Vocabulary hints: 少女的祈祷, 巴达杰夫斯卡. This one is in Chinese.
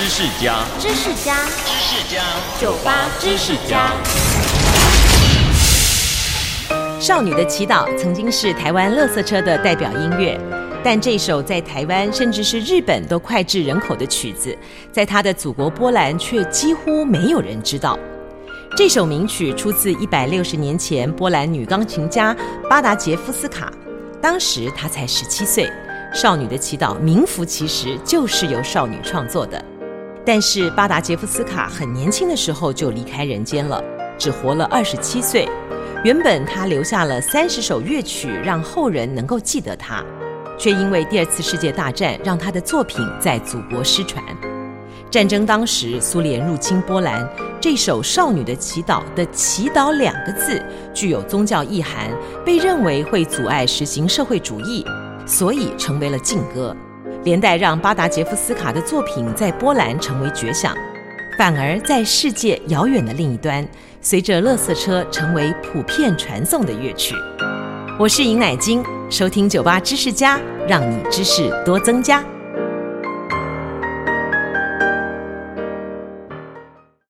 知识家98知识家。少女的祈祷曾经是台湾垃圾车的代表音乐，但这首在台湾甚至是日本都脍炙人口的曲子，在她的祖国波兰却几乎没有人知道。这首名曲出自160年前波兰女钢琴家巴达杰夫斯卡，当时她才17岁。少女的祈祷名副其实就是由少女创作的，但是巴达杰夫斯卡很年轻的时候就离开人间了，只活了27岁。原本她留下了30首乐曲让后人能够记得她，却因为第2次世界大战让她的作品在祖国失传。战争当时苏联入侵波兰，这首少女的祈祷的祈祷2个字具有宗教意涵，被认为会阻碍实行社会主义，所以成为了禁歌，连带让巴达杰夫斯卡的作品在波兰成为绝响，反而在世界遥远的另一端，随着垃圾车成为普遍传颂的乐曲。我是尹乃菁，收听98知识家，让你知识多增加。